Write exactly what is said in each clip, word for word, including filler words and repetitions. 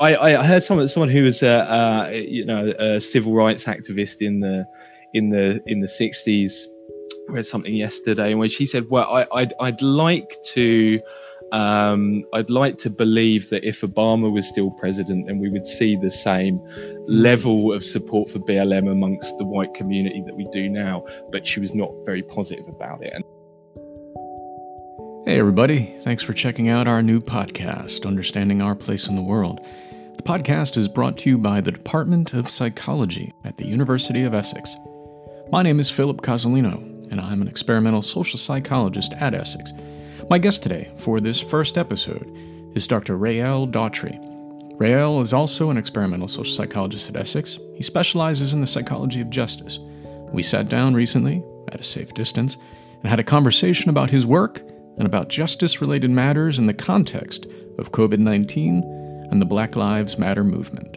I, I heard someone someone who was a uh, uh, you know a civil rights activist in the in the in the sixties. I read something yesterday in which she said, "Well, I, I'd I'd like to." Um, I'd like to believe that if Obama was still president, then we would see the same level of support for B L M amongst the white community that we do now. But she was not very positive about it. Hey, everybody. Thanks for checking out our new podcast, Understanding Our Place in the World. The podcast is brought to you by the Department of Psychology at the University of Essex. My name is Philip Cozzolino, and I'm an experimental social psychologist at Essex. My guest today for this first episode is Doctor Rael Dawtry. Rael is also an experimental social psychologist at Essex. He specializes in the psychology of justice. We sat down recently, at a safe distance, and had a conversation about his work and about justice-related matters in the context of COVID nineteen and the Black Lives Matter movement.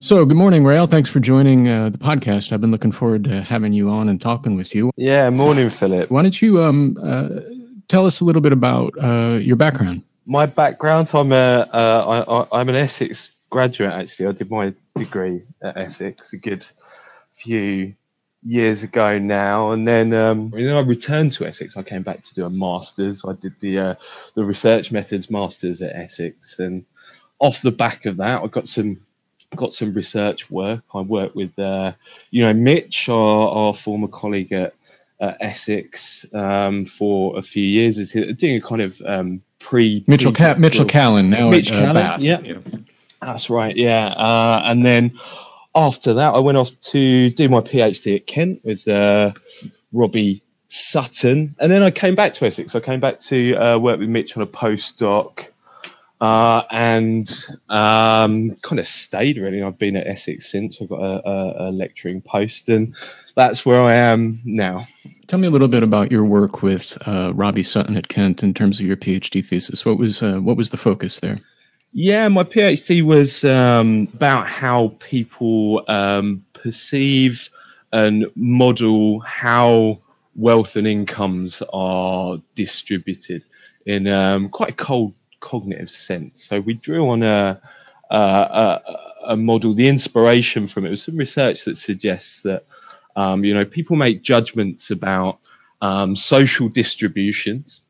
So, good morning, Rael. Thanks for joining uh, the podcast. I've been looking forward to having you on and talking with you. Yeah, morning, Philip. Why don't you um, uh, tell us a little bit about uh, your background? My background, I'm a, uh, I, I, I'm an Essex graduate, actually. I did my degree at Essex a good few years ago now, and then um, then I returned to Essex. I came back to do a master's. I did the uh, the research methods master's at Essex, and off the back of that, I got some. got some research work. I worked with, uh, you know, Mitch, our, our former colleague at uh, Essex, um, for a few years, is doing a kind of um, pre Mitchell Cal- Mitchell Callan now. Mitch Callan, uh, yeah. yeah, that's right, yeah. Uh, and then after that, I went off to do my PhD at Kent with uh, Robbie Sutton, and then I came back to Essex. I came back to uh, work with Mitch on a postdoc. Uh, and um, kind of stayed really. I've been at Essex since. I've got a, a, a lecturing post, and that's where I am now. Tell me a little bit about your work with uh, Robbie Sutton at Kent in terms of your PhD thesis. What was uh, what was the focus there? Yeah, my PhD was um, about how people um, perceive and model how wealth and incomes are distributed in um, quite a cold cognitive sense. So we drew on a, a, a, a model. The inspiration from it was some research that suggests that, um, you know, people make judgments about um, social distributions,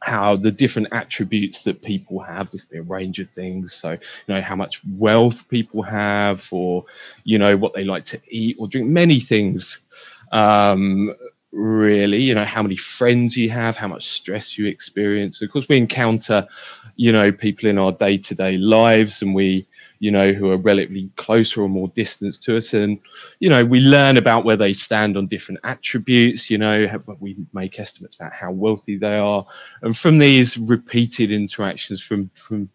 how the different attributes that people have, there's a range of things. So, you know, how much wealth people have, or, you know, what they like to eat or drink, many things. Um, really, you know, how many friends you have, how much stress you experience. Of course, we encounter, you know, people in our day-to-day lives, and we, you know, who are relatively closer or more distance to us, and, you know, we learn about where they stand on different attributes. You know, we make estimates about how wealthy they are, and from these repeated interactions from from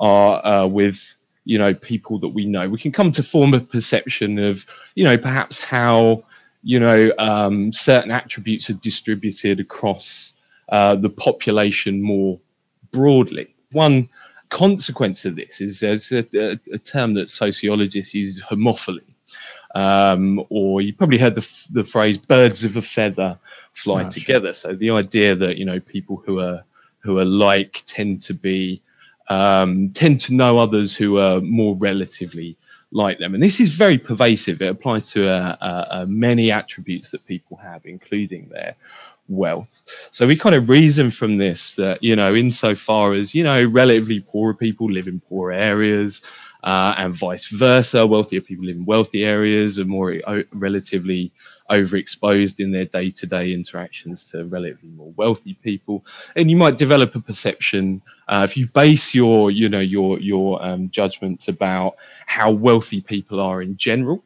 our uh, with you know people that we know, we can come to form a perception of, you know, perhaps how you know, um, certain attributes are distributed across uh, the population more broadly. One consequence of this is there's a, a, a term that sociologists use, homophily, um, or you probably heard the, the phrase "birds of a feather fly oh, together." Sure. So the idea that, you know, people who are who are like tend to be um, tend to know others who are more relatively like them, and this is very pervasive. It applies to uh, uh, many attributes that people have, including their wealth. So we kind of reason from this that, you know, insofar as, you know, relatively poorer people live in poor areas, uh, and vice versa, wealthier people live in wealthy areas and more o- relatively overexposed in their day-to-day interactions to relatively more wealthy people. And you might develop a perception, uh, if you base your, you know, your your um, judgments about how wealthy people are in general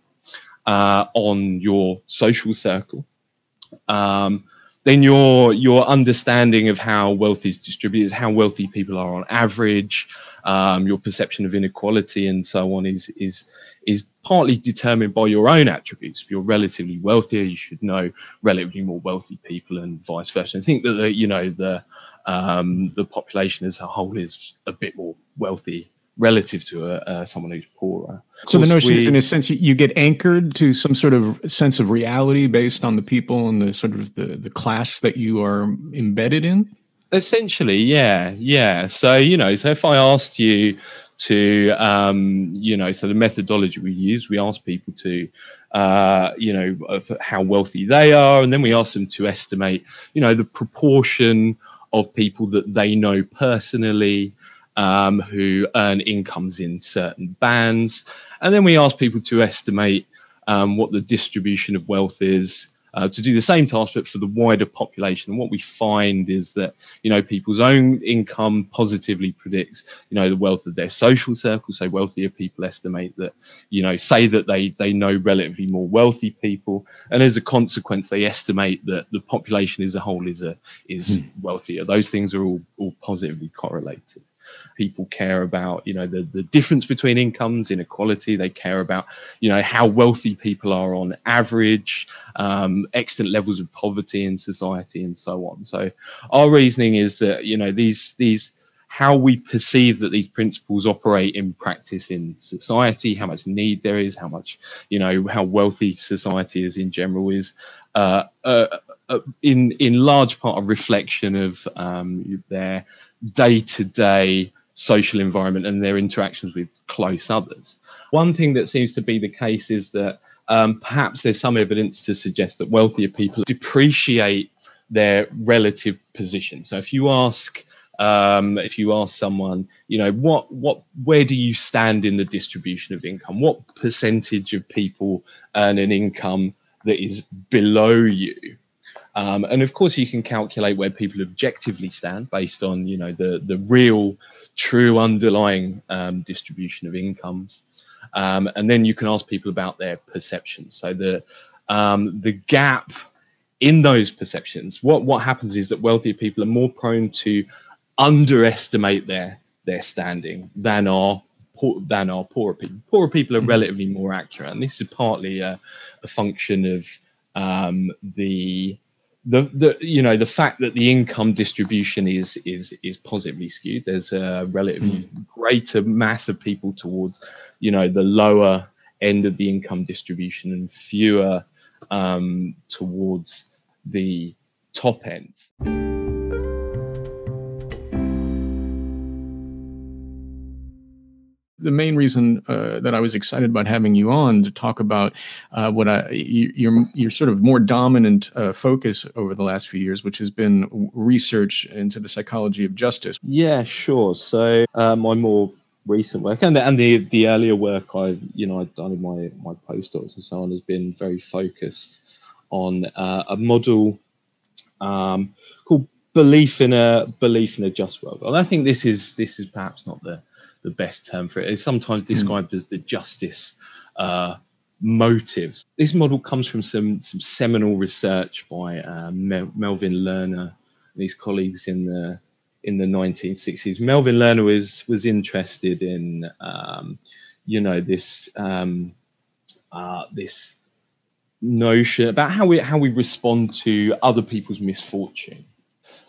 uh, on your social circle, um, then your your understanding of how wealth is distributed, how wealthy people are on average, um, your perception of inequality and so on is is is partly determined by your own attributes. If you're relatively wealthier, you should know relatively more wealthy people, and vice versa. I think that the, you know the um, the population as a whole is a bit more wealthy relative to a, uh, someone who's poorer. So the notion we, is, in a sense, you, you get anchored to some sort of sense of reality based on the people and the sort of the, the class that you are embedded in? Essentially, yeah, yeah. So, you know, so if I asked you to, um, you know, so the methodology we use, we ask people to, uh, you know, of how wealthy they are, and then we ask them to estimate, you know, the proportion of people that they know personally um, who earn incomes in certain bands. And then we ask people to estimate um, what the distribution of wealth is. Uh, to do the same task, but for the wider population. And what we find is that, you know, people's own income positively predicts, you know, the wealth of their social circle. So wealthier people estimate that, you know, say that they, they know relatively more wealthy people. And as a consequence, they estimate that the population as a whole is, a, is mm. wealthier. Those things are all, all positively correlated. People care about, you know, the, the difference between incomes, inequality. They care about, you know, how wealthy people are on average, um, extant levels of poverty in society, and so on. So our reasoning is that, you know, these these how we perceive that these principles operate in practice in society, how much need there is, how much, you know, how wealthy society is in general is uh, uh, uh, in in large part a reflection of um, their day-to-day social environment and their interactions with close others. One thing that seems to be the case is that um, perhaps there's some evidence to suggest that wealthier people depreciate their relative position. So if you ask um, if you ask someone, you know, what what where do you stand in the distribution of income? What percentage of people earn an income that is below you? Um, and of course, you can calculate where people objectively stand based on, you know, the, the real, true underlying um, distribution of incomes. Um, and then you can ask people about their perceptions. So the, um, the gap in those perceptions, what, what happens is that wealthier people are more prone to underestimate their, their standing than are Poor, than are poorer people. Poorer people are relatively more accurate, and this is partly a, a function of um, the, the the you know the fact that the income distribution is is is positively skewed. There's a relatively mm. greater mass of people towards, you know, the lower end of the income distribution, and fewer um, towards the top end. The main reason uh, that I was excited about having you on to talk about uh, what I you, your your sort of more dominant uh, focus over the last few years, which has been research into the psychology of justice. Yeah, sure. So uh, my more recent work and the, and the the earlier work I've you know I've done in my my postdocs and so on has been very focused on uh, a model um, called belief in a belief in a just world. And I think this is this is perhaps not the the best term for it. It's sometimes described mm. as the justice uh, motives. This model comes from some, some seminal research by uh, Mel- Melvin Lerner and his colleagues in the in the nineteen sixties. Melvin Lerner was was interested in um, you know this um, uh, this notion about how we how we respond to other people's misfortune.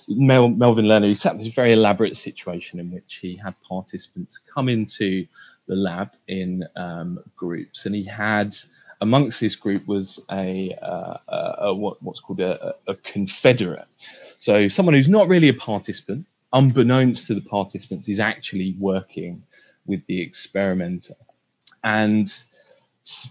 Mel, Melvin Lerner, he set up this very elaborate situation in which he had participants come into the lab in um, groups, and he had amongst this group was a, uh, a, a what, what's called a, a confederate. So someone who's not really a participant, unbeknownst to the participants, is actually working with the experimenter. And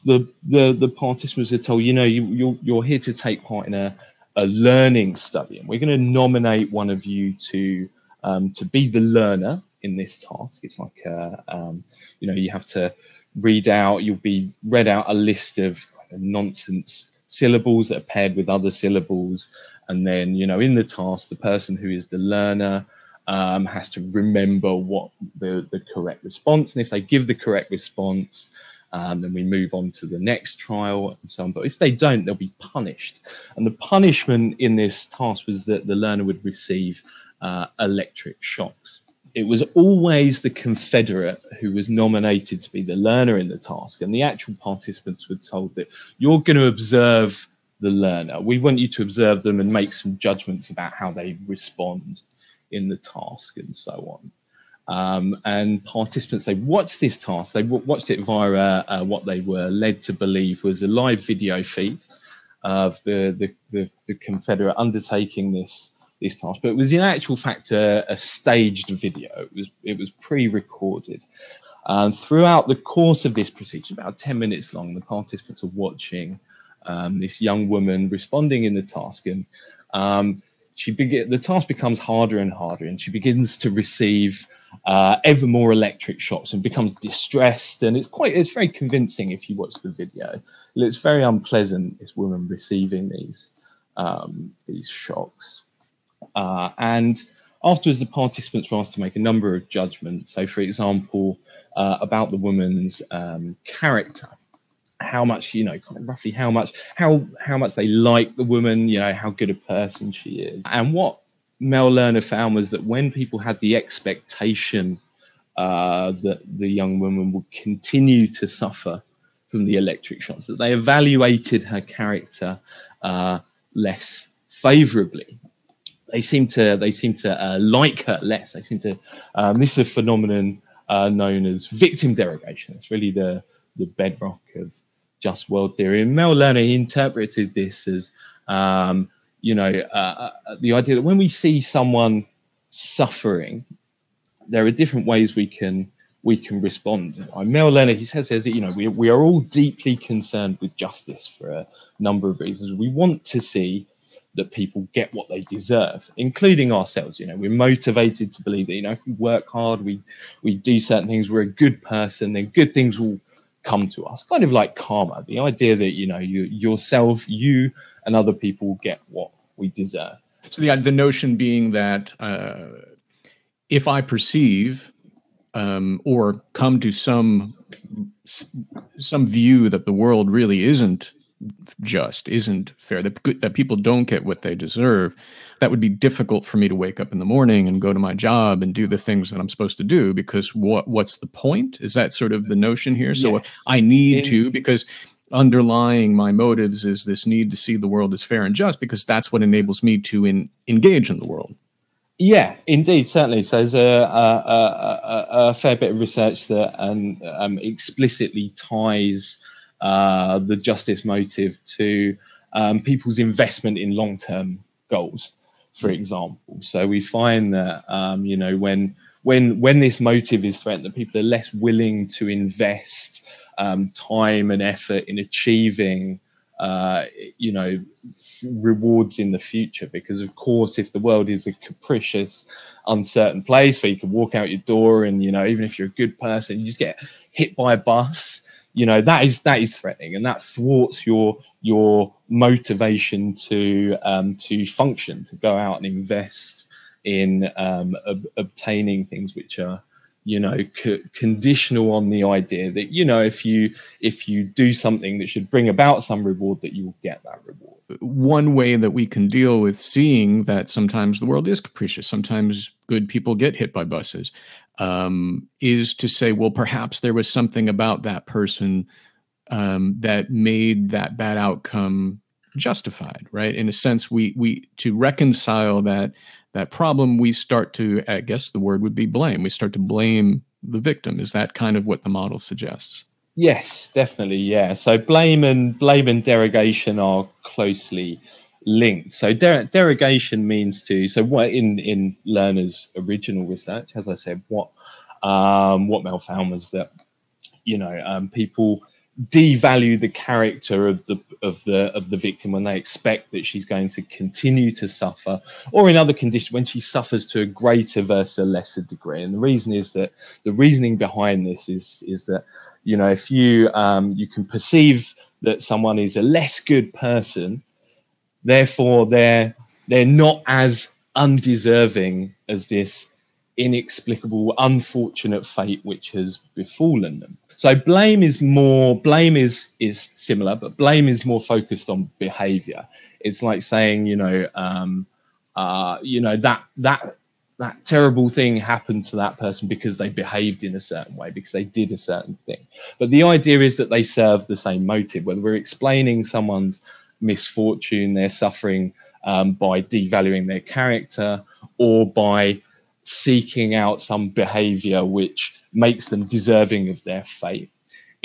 the the, the participants are told, you know, you, you're, you're here to take part in a a learning study, and we're going to nominate one of you to um, to be the learner in this task. It's like a, um, you know you have to read out you'll be read out a list of nonsense syllables that are paired with other syllables, and then you know in the task the person who is the learner um, has to remember what the, the correct response, and if they give the correct response, Um, then we move on to the next trial and so on. But if they don't, they'll be punished. And the punishment in this task was that the learner would receive uh, electric shocks. It was always the confederate who was nominated to be the learner in the task. And the actual participants were told that you're going to observe the learner. We want you to observe them and make some judgments about how they respond in the task and so on. Um, and participants, they watched this task, they w- watched it via uh, uh, what they were led to believe was a live video feed of the, the, the, the Confederate undertaking this, these times, but it was in actual fact a, a staged video. It was it was pre-recorded. Um, throughout the course of this procedure, about ten minutes long, the participants are watching um, this young woman responding in the task, and um, she begin the task becomes harder and harder, and she begins to receive uh, ever more electric shocks and becomes distressed. And it's quite it's very convincing if you watch the video. It's very unpleasant, this woman receiving these um, these shocks. Uh, and afterwards, the participants were asked to make a number of judgments. So, for example, uh, about the woman's um, character, how much, you know, kind of roughly how much, how how much they like the woman, you know, how good a person she is. And what Mel Lerner found was that when people had the expectation uh, that the young woman would continue to suffer from the electric shocks, that they evaluated her character uh, less favourably. They seem to they seem to uh, like her less. They seem to. Um, this is a phenomenon uh, known as victim derogation. It's really the the bedrock of just world theory. And Mel Lerner interpreted this as um, you know uh, the idea that when we see someone suffering, there are different ways we can we can respond. Uh, Mel Lerner he says says that, you know we we are all deeply concerned with justice for a number of reasons. We want to see that people get what they deserve, including ourselves. You know, we're motivated to believe that, you know, if we work hard, we we do certain things, we're a good person, then good things will come to us. Kind of like karma, the idea that, you know, you yourself, you and other people will get what we deserve. So the the notion being that uh, if I perceive um, or come to some some view that the world really isn't just, isn't fair, that, that people don't get what they deserve, that would be difficult for me to wake up in the morning and go to my job and do the things that I'm supposed to do, because what what's the point? Is that sort of the notion here? So yes. I need to, because underlying my motives is this need to see the world as fair and just, because that's what enables me to in, engage in the world. Yeah, indeed, certainly. So there's a, a, a, a fair bit of research that um, um, explicitly ties Uh, the justice motive to um, people's investment in long-term goals, for example. So we find that um, you know when when when this motive is threatened, that people are less willing to invest um, time and effort in achieving uh, you know rewards in the future, because of course, if the world is a capricious, uncertain place where you can walk out your door and you know even if you're a good person, you just get hit by a bus. You know that is that is threatening, and that thwarts your your motivation to um, to function, to go out and invest in um, ob obtaining things which are, you know, co conditional on the idea that you know if you if you do something that should bring about some reward, that you'll get that reward. One way that we can deal with seeing that sometimes the world is capricious, sometimes good people get hit by buses, um, is to say, well, perhaps there was something about that person um, that made that bad outcome justified, right? In a sense, we we to reconcile that that problem, we start to, I guess the word would be blame. We start to blame the victim. Is that kind of what the model suggests? Yes, definitely. Yeah. So blame and blame and derogation are closely linked. So der derogation means to, so what in, in Lerner's original research, as I said, what, um, what Mel found was that, you know, um, people devalue the character of the, of the, of the victim when they expect that she's going to continue to suffer, or in other conditions, when she suffers to a greater versus a lesser degree. And the reason is that the reasoning behind this is, is that, you know, if you, um, you can perceive that someone is a less good person, therefore they're, they're not as undeserving as this inexplicable, unfortunate fate which has befallen them. So blame is more, blame is, is similar, but blame is more focused on behavior. It's like saying, you know, um, uh, you know, that, that, that terrible thing happened to that person because they behaved in a certain way, because they did a certain thing. But the idea is that they serve the same motive. Whether we're explaining someone's misfortune, their suffering, um, by devaluing their character, or by seeking out some behavior which makes them deserving of their fate,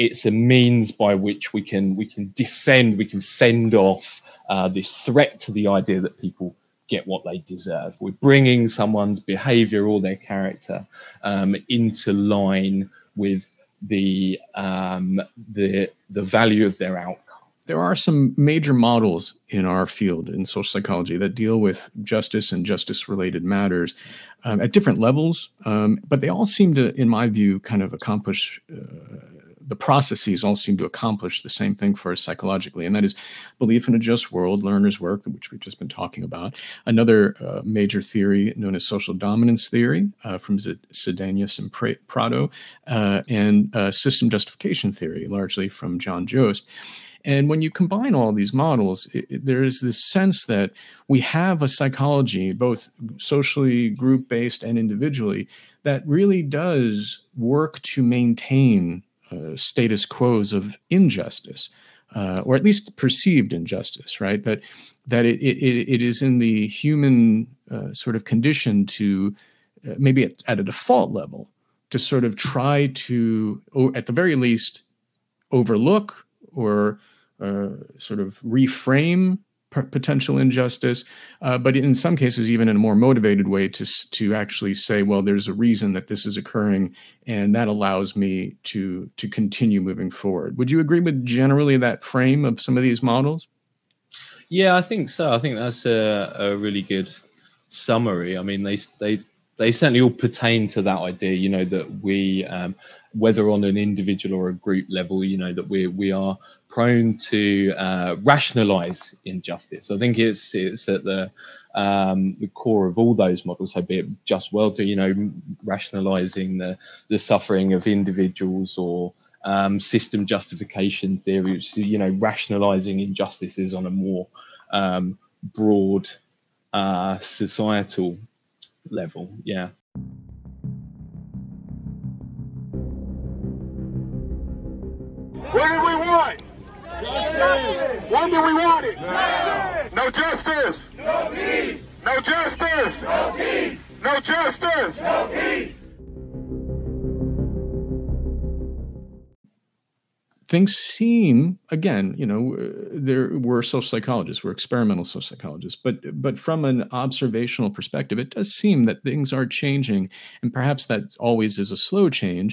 it's a means by which we can we can defend, we can fend off uh, this threat to the idea that people get what they deserve. We're bringing someone's behavior or their character um, into line with the, um, the, the value of their outcome. There are some major models in our field in social psychology that deal with justice and justice-related matters um, at different levels, um, but they all seem to, in my view, kind of accomplish, uh, the processes all seem to accomplish the same thing for us psychologically, and that is belief in a just world, Lerner's work, which we've just been talking about. Another uh, major theory known as social dominance theory uh, from Sidanius and Pratto, uh, and uh, system justification theory, largely from John Joost. And when you combine all these models, it, it, there is this sense that we have a psychology, both socially, group-based, and individually, that really does work to maintain uh, status quos of injustice, uh, or at least perceived injustice, right? That that it, it, it is in the human uh, sort of condition to, uh, maybe at, at a default level, to sort of try to, or at the very least, overlook or Uh, sort of reframe p- potential injustice, uh, but in some cases, even in a more motivated way, to to actually say, well, there's a reason that this is occurring, and that allows me to to continue moving forward. Would you agree with generally that frame of some of these models? Yeah, I think so. I think that's a, a really good summary. I mean, they they they certainly all pertain to that idea, you know, that we, um, whether on an individual or a group level, you know, that we we are prone to uh, rationalize injustice. I think it's it's at the um, the core of all those models, so be it just world, you know, rationalizing the, the suffering of individuals, or um, system justification theory, which, you know, rationalizing injustices on a more um, broad uh, societal level. Yeah. What do we want? Justice. When do we want it? Now. No justice. No peace. No justice. No peace. No justice. No peace. Things seem, again, you know, there we're social psychologists, we're experimental social psychologists, but but from an observational perspective, it does seem that things are changing, and perhaps that always is a slow change.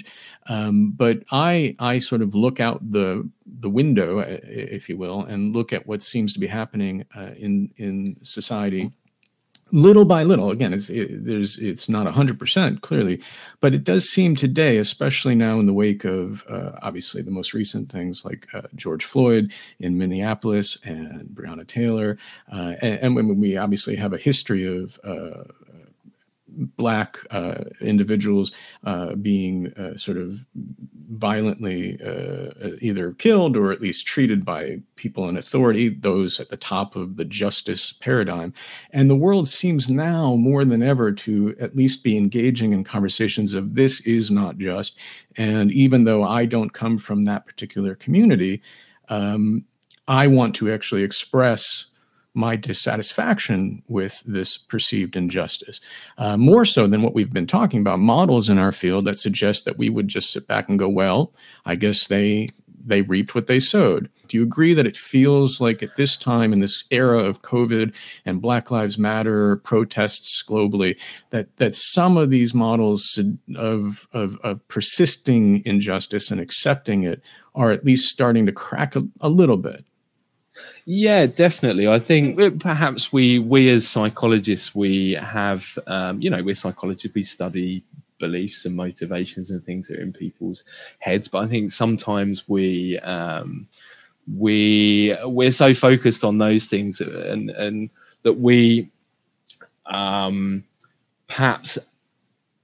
Um, but I I sort of look out the the window, if you will, and look at what seems to be happening uh, in in society. Little by little, again, it's it, there's it's not one hundred percent clearly, but it does seem today, especially now in the wake of uh, obviously the most recent things like uh, George Floyd in Minneapolis and Breonna Taylor, uh, and, and when we obviously have a history of uh, Black uh, individuals uh, being uh, sort of violently uh, either killed or at least treated by people in authority, those at the top of the justice paradigm. And the world seems now more than ever to at least be engaging in conversations of this is not just. And even though I don't come from that particular community, um, I want to actually express my dissatisfaction with this perceived injustice, uh, more so than what we've been talking about, models in our field that suggest that we would just sit back and go, well, I guess they they reaped what they sowed. Do you agree that it feels like at this time in this era of COVID and Black Lives Matter protests globally, that that some of these models of, of, of persisting injustice and accepting it are at least starting to crack a, a little bit? Yeah, definitely. I think perhaps we we as psychologists, we have, um, you know, we're psychologists, we study beliefs and motivations and things that are in people's heads. But I think sometimes we um, we we're so focused on those things and, and that we um, perhaps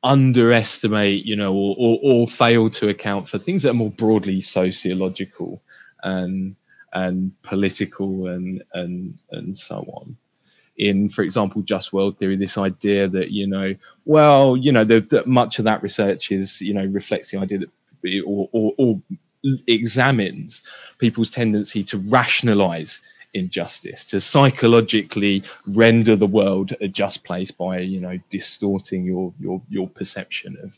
underestimate, you know, or, or, or fail to account for things that are more broadly sociological and and political and and and so on. In, for example, just world theory, this idea that, you know, well, you know, the, the, much of that research is, you know, reflects the idea that or, or, or examines people's tendency to rationalize injustice, to psychologically render the world a just place by, you know, distorting your your your perception of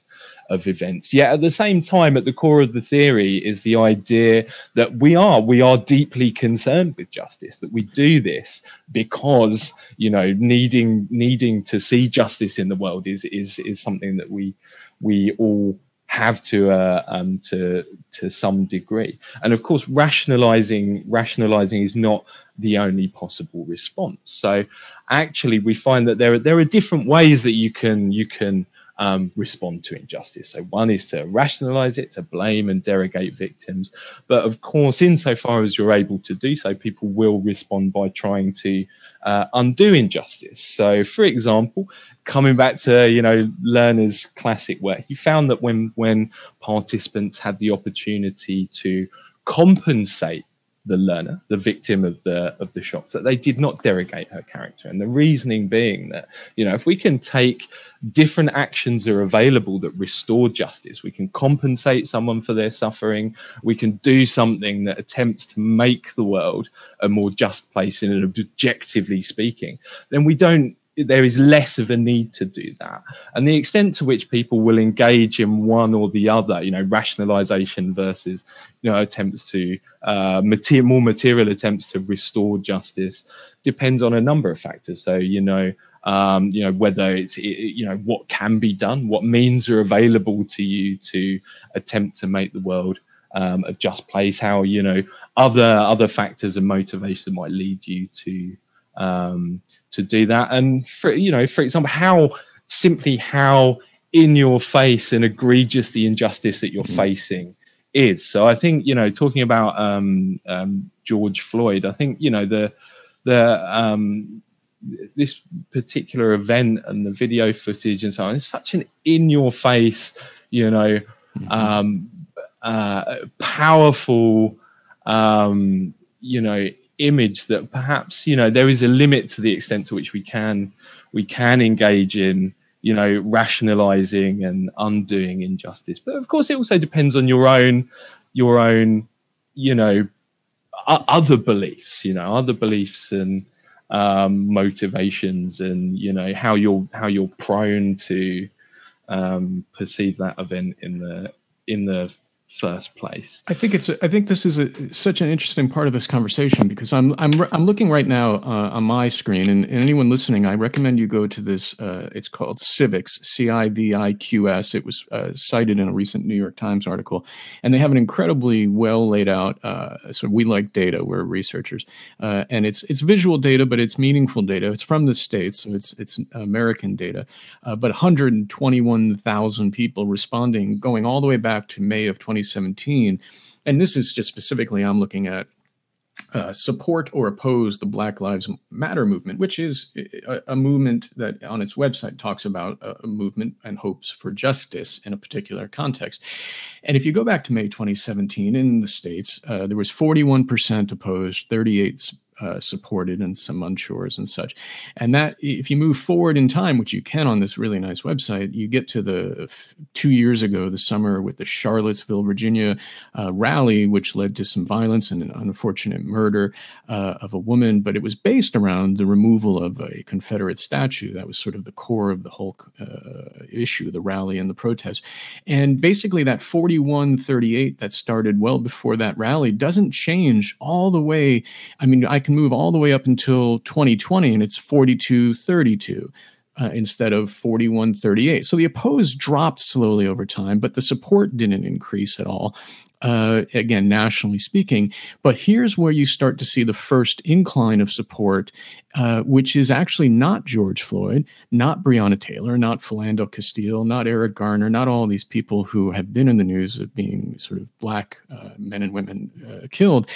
of events. Yet at the same time, at the core of the theory is the idea that we are we are deeply concerned with justice, that we do this because, you know, needing needing to see justice in the world is is is something that we we all have to uh, um to to some degree. And of course, rationalizing rationalizing is not the only possible response. So actually we find that there are there are different ways that you can you can um respond to injustice. So one is to rationalize it, to blame and derogate victims, but of course, insofar as you're able to do so, people will respond by trying to uh, undo injustice. So for example, coming back to, you know, Lerner's classic work, he found that when when participants had the opportunity to compensate the learner, the victim of the of the shocks, that they did not derogate her character. And the reasoning being that, you know, if we can take different actions that are available that restore justice, we can compensate someone for their suffering, we can do something that attempts to make the world a more just place in an objectively speaking, then we don't there is less of a need to do that. And the extent to which people will engage in one or the other, you know, rationalization versus, you know, attempts to uh, material, more material attempts to restore justice, depends on a number of factors. So, you know, um, you know, whether it's, you know, what can be done, what means are available to you to attempt to make the world um, a just place, how, you know, other, other factors and motivation might lead you to, um, to do that. And for, you know, for example, how simply how in your face and egregious the injustice that you're facing is. So I think, you know, talking about um, um, George Floyd, I think, you know, the the um, this particular event and the video footage and so on is such an in your face, you know, um, uh, powerful, um, you know, image that perhaps, you know, there is a limit to the extent to which we can we can engage in, you know, rationalizing and undoing injustice. But of course, it also depends on your own your own you know, other beliefs, you know, other beliefs and um, motivations, and, you know, how you're how you're prone to um, perceive that event in the in the first place. I think it's. I think this is a, such an interesting part of this conversation, because I'm I'm I'm looking right now uh, on my screen, and, and anyone listening, I recommend you go to this. Uh, it's called Civics, C I V I Q S. It was uh, cited in a recent New York Times article, and they have an incredibly well laid out. Uh, so we like data. We're researchers, uh, and it's it's visual data, but it's meaningful data. It's from the States, so it's it's American data, uh, but one hundred twenty-one thousand people responding, going all the way back to May of twenty seventeen. And this is just specifically, I'm looking at uh, support or oppose the Black Lives Matter movement, which is a, a movement that on its website talks about a movement and hopes for justice in a particular context. And if you go back to May twenty seventeen in the States, uh, there was forty-one percent opposed, thirty-eight percent Uh, supported, and some unsures and such. And that, if you move forward in time, which you can on this really nice website, you get to the two years ago, the summer, with the Charlottesville, Virginia uh, rally, which led to some violence and an unfortunate murder uh, of a woman. But it was based around the removal of a Confederate statue. That was sort of the core of the whole uh, issue, the rally and the protest. And basically that forty-one thirty-eight that started well before that rally doesn't change all the way. I mean, I can move all the way up until twenty twenty, and it's forty-two thirty-two uh, instead of forty-one thirty-eight. So the opposed dropped slowly over time, but the support didn't increase at all, uh, again, nationally speaking. But here's where you start to see the first incline of support, uh, which is actually not George Floyd, not Breonna Taylor, not Philando Castile, not Eric Garner, not all these people who have been in the news of being sort of black uh, men and women uh, killed.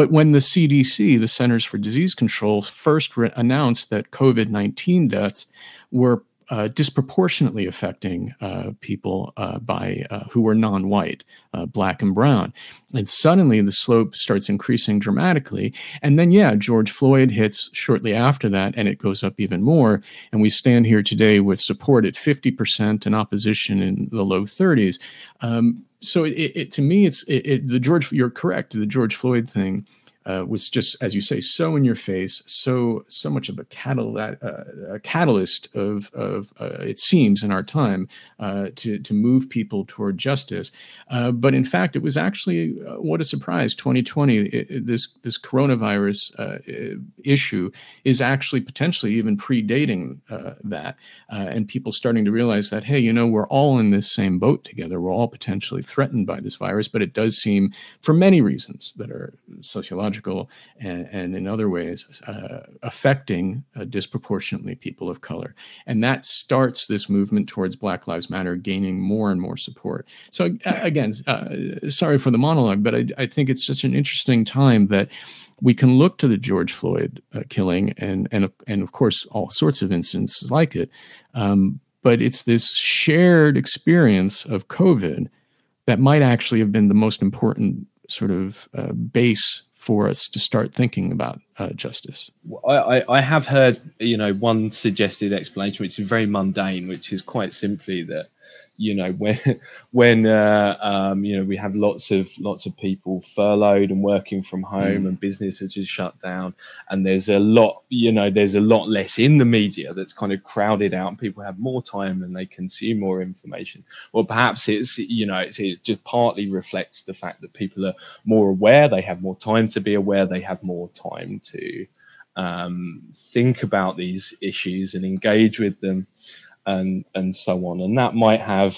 But when the C D C, the Centers for Disease Control, first announced that COVID nineteen deaths were uh, disproportionately affecting uh, people uh, by uh, who were non-white, uh, black and brown, and suddenly the slope starts increasing dramatically. And then, yeah, George Floyd hits shortly after that, and it goes up even more. And we stand here today with support at fifty percent and opposition in the low thirties. Um, So it, it, to me, it's it, it, the George. You're correct. The George Floyd thing uh, was just, as you say, so in your face, so so much of a, catal uh, a catalyst of, of uh, it seems, in our time uh, to, to move people toward justice. Uh, but in fact, it was actually, uh, what a surprise, twenty twenty, it, it, this, this coronavirus uh, issue is actually potentially even predating uh, that, uh, and people starting to realize that, hey, you know, we're all in this same boat together. We're all potentially threatened by this virus, but it does seem, for many reasons that are sociological and, and in other ways, uh, affecting uh, disproportionately people of color. And that starts this movement towards Black Lives Matter gaining more and more support. So again, uh, sorry for the monologue, but I, I think it's just an interesting time that we can look to the George Floyd uh, killing and, and, and of course, all sorts of instances like it. Um, but it's this shared experience of COVID that might actually have been the most important sort of uh, base for us to start thinking about uh, justice. I, I have heard, you know, one suggested explanation, which is very mundane, which is quite simply that, you know, when when uh, um, you know, we have lots of lots of people furloughed and working from home, mm. and businesses just shut down, and there's a lot, you know, there's a lot less in the media that's kind of crowded out, and people have more time and they consume more information. Well, perhaps it's, you know, it's, it just partly reflects the fact that people are more aware, they have more time to be aware, they have more time to um, think about these issues and engage with them. And, and so on, and that might have,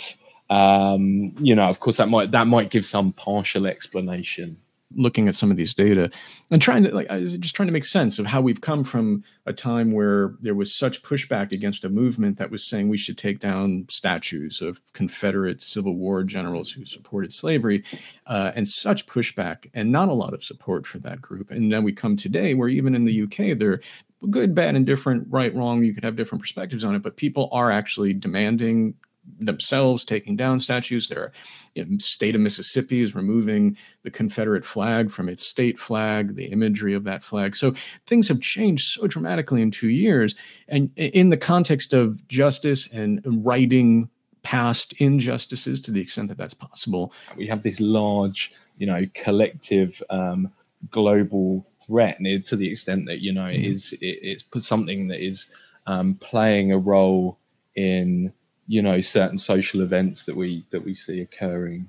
um, you know, of course, that might that might give some partial explanation. Looking at some of these data and trying to, like, just trying to make sense of how we've come from a time where there was such pushback against a movement that was saying we should take down statues of Confederate Civil War generals who supported slavery, uh, and such pushback, and not a lot of support for that group. And then we come today, where even in the U K, they're good, bad, and different, right, wrong, you could have different perspectives on it, but people are actually demanding themselves taking down statues. There, you know, state of Mississippi is removing the Confederate flag from its state flag, the imagery of that flag. So things have changed so dramatically in two years. And in the context of justice and righting past injustices to the extent that that's possible, we have this large, you know, collective um, global threat, and to the extent that, you know, it is, it, it's put something that is um, playing a role in, you know, certain social events that we that we see occurring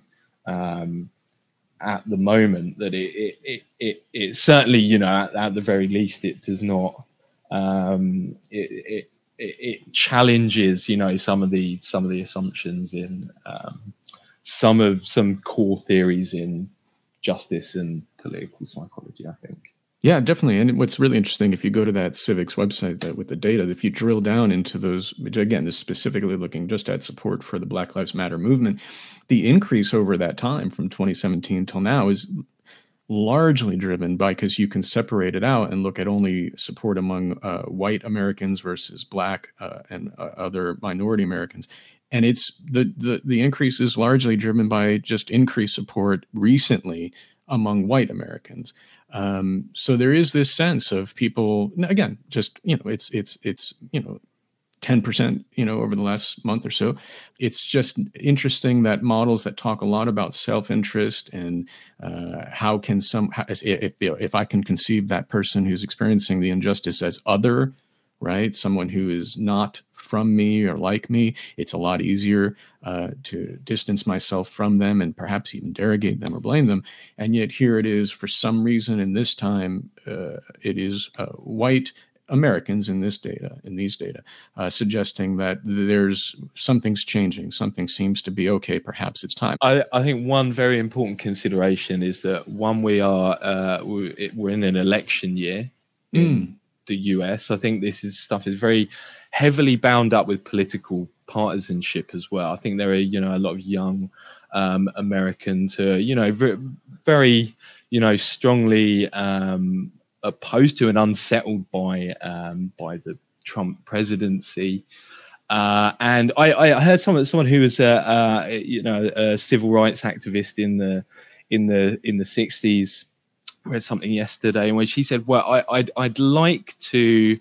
um, at the moment. That it it it, it, it certainly, you know, at, at the very least, it does not um, it, it it challenges, you know, some of the some of the assumptions in um, some of some core theories in justice and political psychology, I think. Yeah, definitely. And what's really interesting, if you go to that Civics website that with the data, if you drill down into those, which again, this is specifically looking just at support for the Black Lives Matter movement, the increase over that time from twenty seventeen till now is largely driven by, because you can separate it out and look at only support among uh, white Americans versus Black uh, and uh, other minority Americans. And it's the, the the increase is largely driven by just increased support recently among white Americans. Um, so there is this sense of people, again, just, you know, it's it's it's you know, ten percent, you know, over the last month or so. It's just interesting that models that talk a lot about self-interest and uh, how can some how, if if I can conceive that person who's experiencing the injustice as other, right, someone who is not from me or like me, it's a lot easier uh, to distance myself from them and perhaps even derogate them or blame them. And yet here it is, for some reason, in this time, uh, it is uh, white Americans in this data, in these data, uh, suggesting that there's something's changing, something seems to be okay, perhaps it's time. I, I think one very important consideration is that one, we are, uh, we're in an election year. Mm. The U S, I think this is stuff is very heavily bound up with political partisanship as well. I think there are, you know, a lot of young um, Americans who are, you know, very, you know, strongly um, opposed to and unsettled by um, by the Trump presidency. Uh, and I, I heard someone, someone who was a, uh, you know, a civil rights activist in the in the in the sixties. Read something yesterday in which she said, well, I, I'd, I'd like to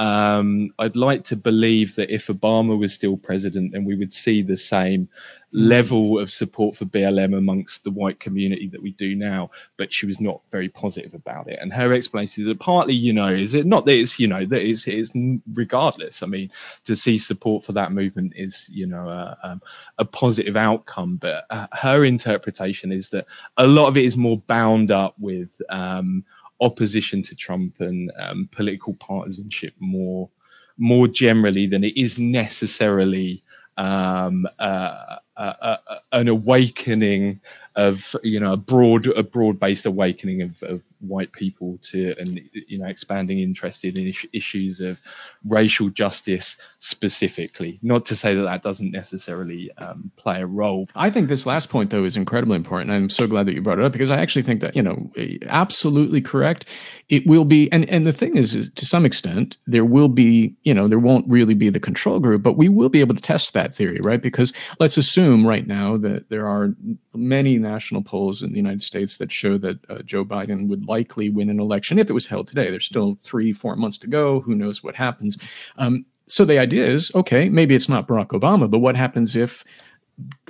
Um, I'd like to believe that if Obama was still president, then we would see the same level of support for B L M amongst the white community that we do now. But she was not very positive about it. And her explanation is partly, you know, is it not that it's, you know, that it's, it's regardless. I mean, to see support for that movement is, you know, a, a, a positive outcome. But uh, her interpretation is that a lot of it is more bound up with um, opposition to Trump and um, political partisanship more, more generally than it is necessarily um, uh, uh, uh, an awakening of, you know, a broad, a broad-based awakening of, of white people to, and, you know, expanding interest in is issues of racial justice specifically. Not to say that that doesn't necessarily um, play a role. I think this last point, though, is incredibly important. I'm so glad that you brought it up, because I actually think that, you know, absolutely correct. It will be, and, and the thing is, is, to some extent, there will be, you know, there won't really be the control group, but we will be able to test that theory, right? Because let's assume right now that there are many national polls in the United States that show that uh, Joe Biden would likely win an election if it was held today. There's still three, four months to go. Who knows what happens? Um, so the idea is, okay, maybe it's not Barack Obama, but what happens if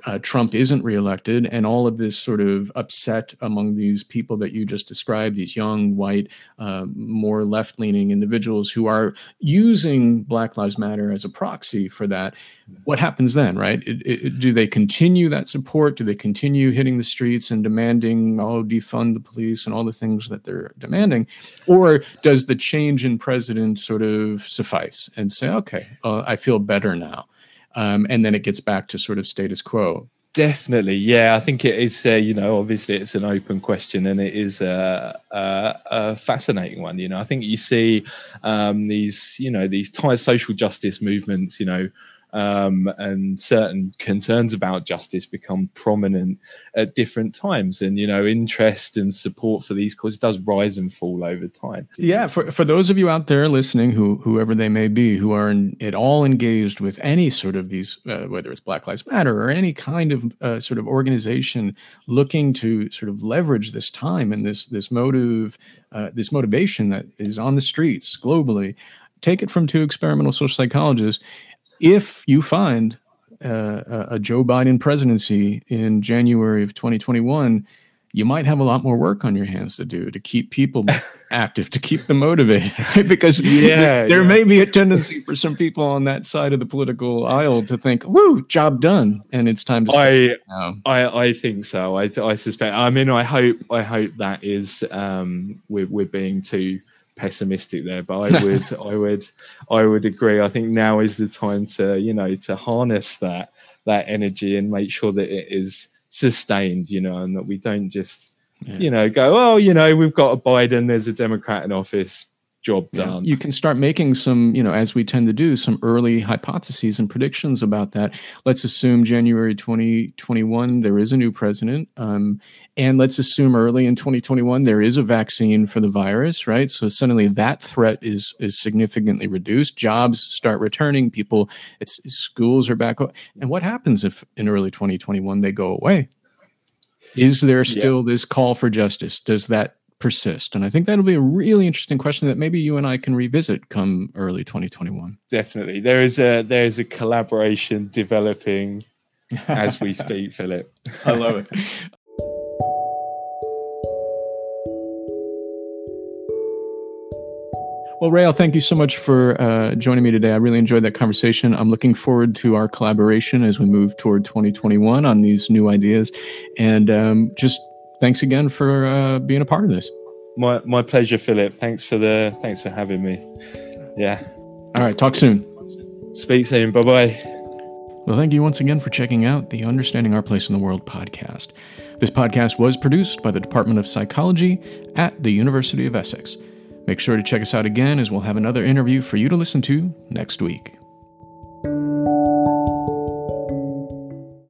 uh, Trump isn't reelected and all of this sort of upset among these people that you just described, these young, white, uh, more left-leaning individuals who are using Black Lives Matter as a proxy for that? What happens then, right? It, it, do they continue that support? Do they continue hitting the streets and demanding, oh, defund the police and all the things that they're demanding? Or does the change in president sort of suffice and say, okay, uh, I feel better now? Um, and then it gets back to sort of status quo. Definitely. Yeah, I think it is, uh, you know, obviously it's an open question, and it is a, a, a fascinating one. You know, I think you see um, these, you know, these Thai social justice movements, you know, Um, and certain concerns about justice become prominent at different times, and, you know, interest and support for these causes does rise and fall over time. Yeah, for, for those of you out there listening, who whoever they may be, who are in, at all engaged with any sort of these, uh, whether it's Black Lives Matter or any kind of uh, sort of organization looking to sort of leverage this time and this this motive, uh, this motivation that is on the streets globally, take it from two experimental social psychologists. If you find uh, a Joe Biden presidency in January of twenty twenty-one, you might have a lot more work on your hands to do to keep people active, to keep them motivated, right? Because yeah, there yeah. may be a tendency for some people on that side of the political aisle to think, woo, job done, and it's time to start now. I, I think so. I, I suspect. I mean, I hope, I hope that is, um, we're, we're being too pessimistic there, but I would I would I would agree. I think now is the time to, you know, to harness that that energy and make sure that it is sustained, you know, and that we don't just yeah. you know, go, oh, you know, we've got a Biden, there's a Democrat in office, job done. Yeah. You can start making some, you know, as we tend to do, some early hypotheses and predictions about that. Let's assume January twenty twenty-one, there is a new president. Um, and let's assume early in twenty twenty-one, there is a vaccine for the virus, right? So suddenly that threat is is significantly reduced. Jobs start returning. People, it's schools are back. And what happens if in early twenty twenty-one, they go away? Is there still yeah. this call for justice? Does that persist? And I think that'll be a really interesting question that maybe you and I can revisit come early twenty twenty-one. Definitely. There is a there is a collaboration developing as we speak, Philip. I love it. Well, Rael, thank you so much for uh, joining me today. I really enjoyed that conversation. I'm looking forward to our collaboration as we move toward twenty twenty-one on these new ideas. And um, just thanks again for uh, being a part of this. My my pleasure, Philip. Thanks for the thanks for having me. Yeah. All right. Talk soon. Speak soon. Bye bye. Well, thank you once again for checking out the Understanding Our Place in the World podcast. This podcast was produced by the Department of Psychology at the University of Essex. Make sure to check us out again, as we'll have another interview for you to listen to next week.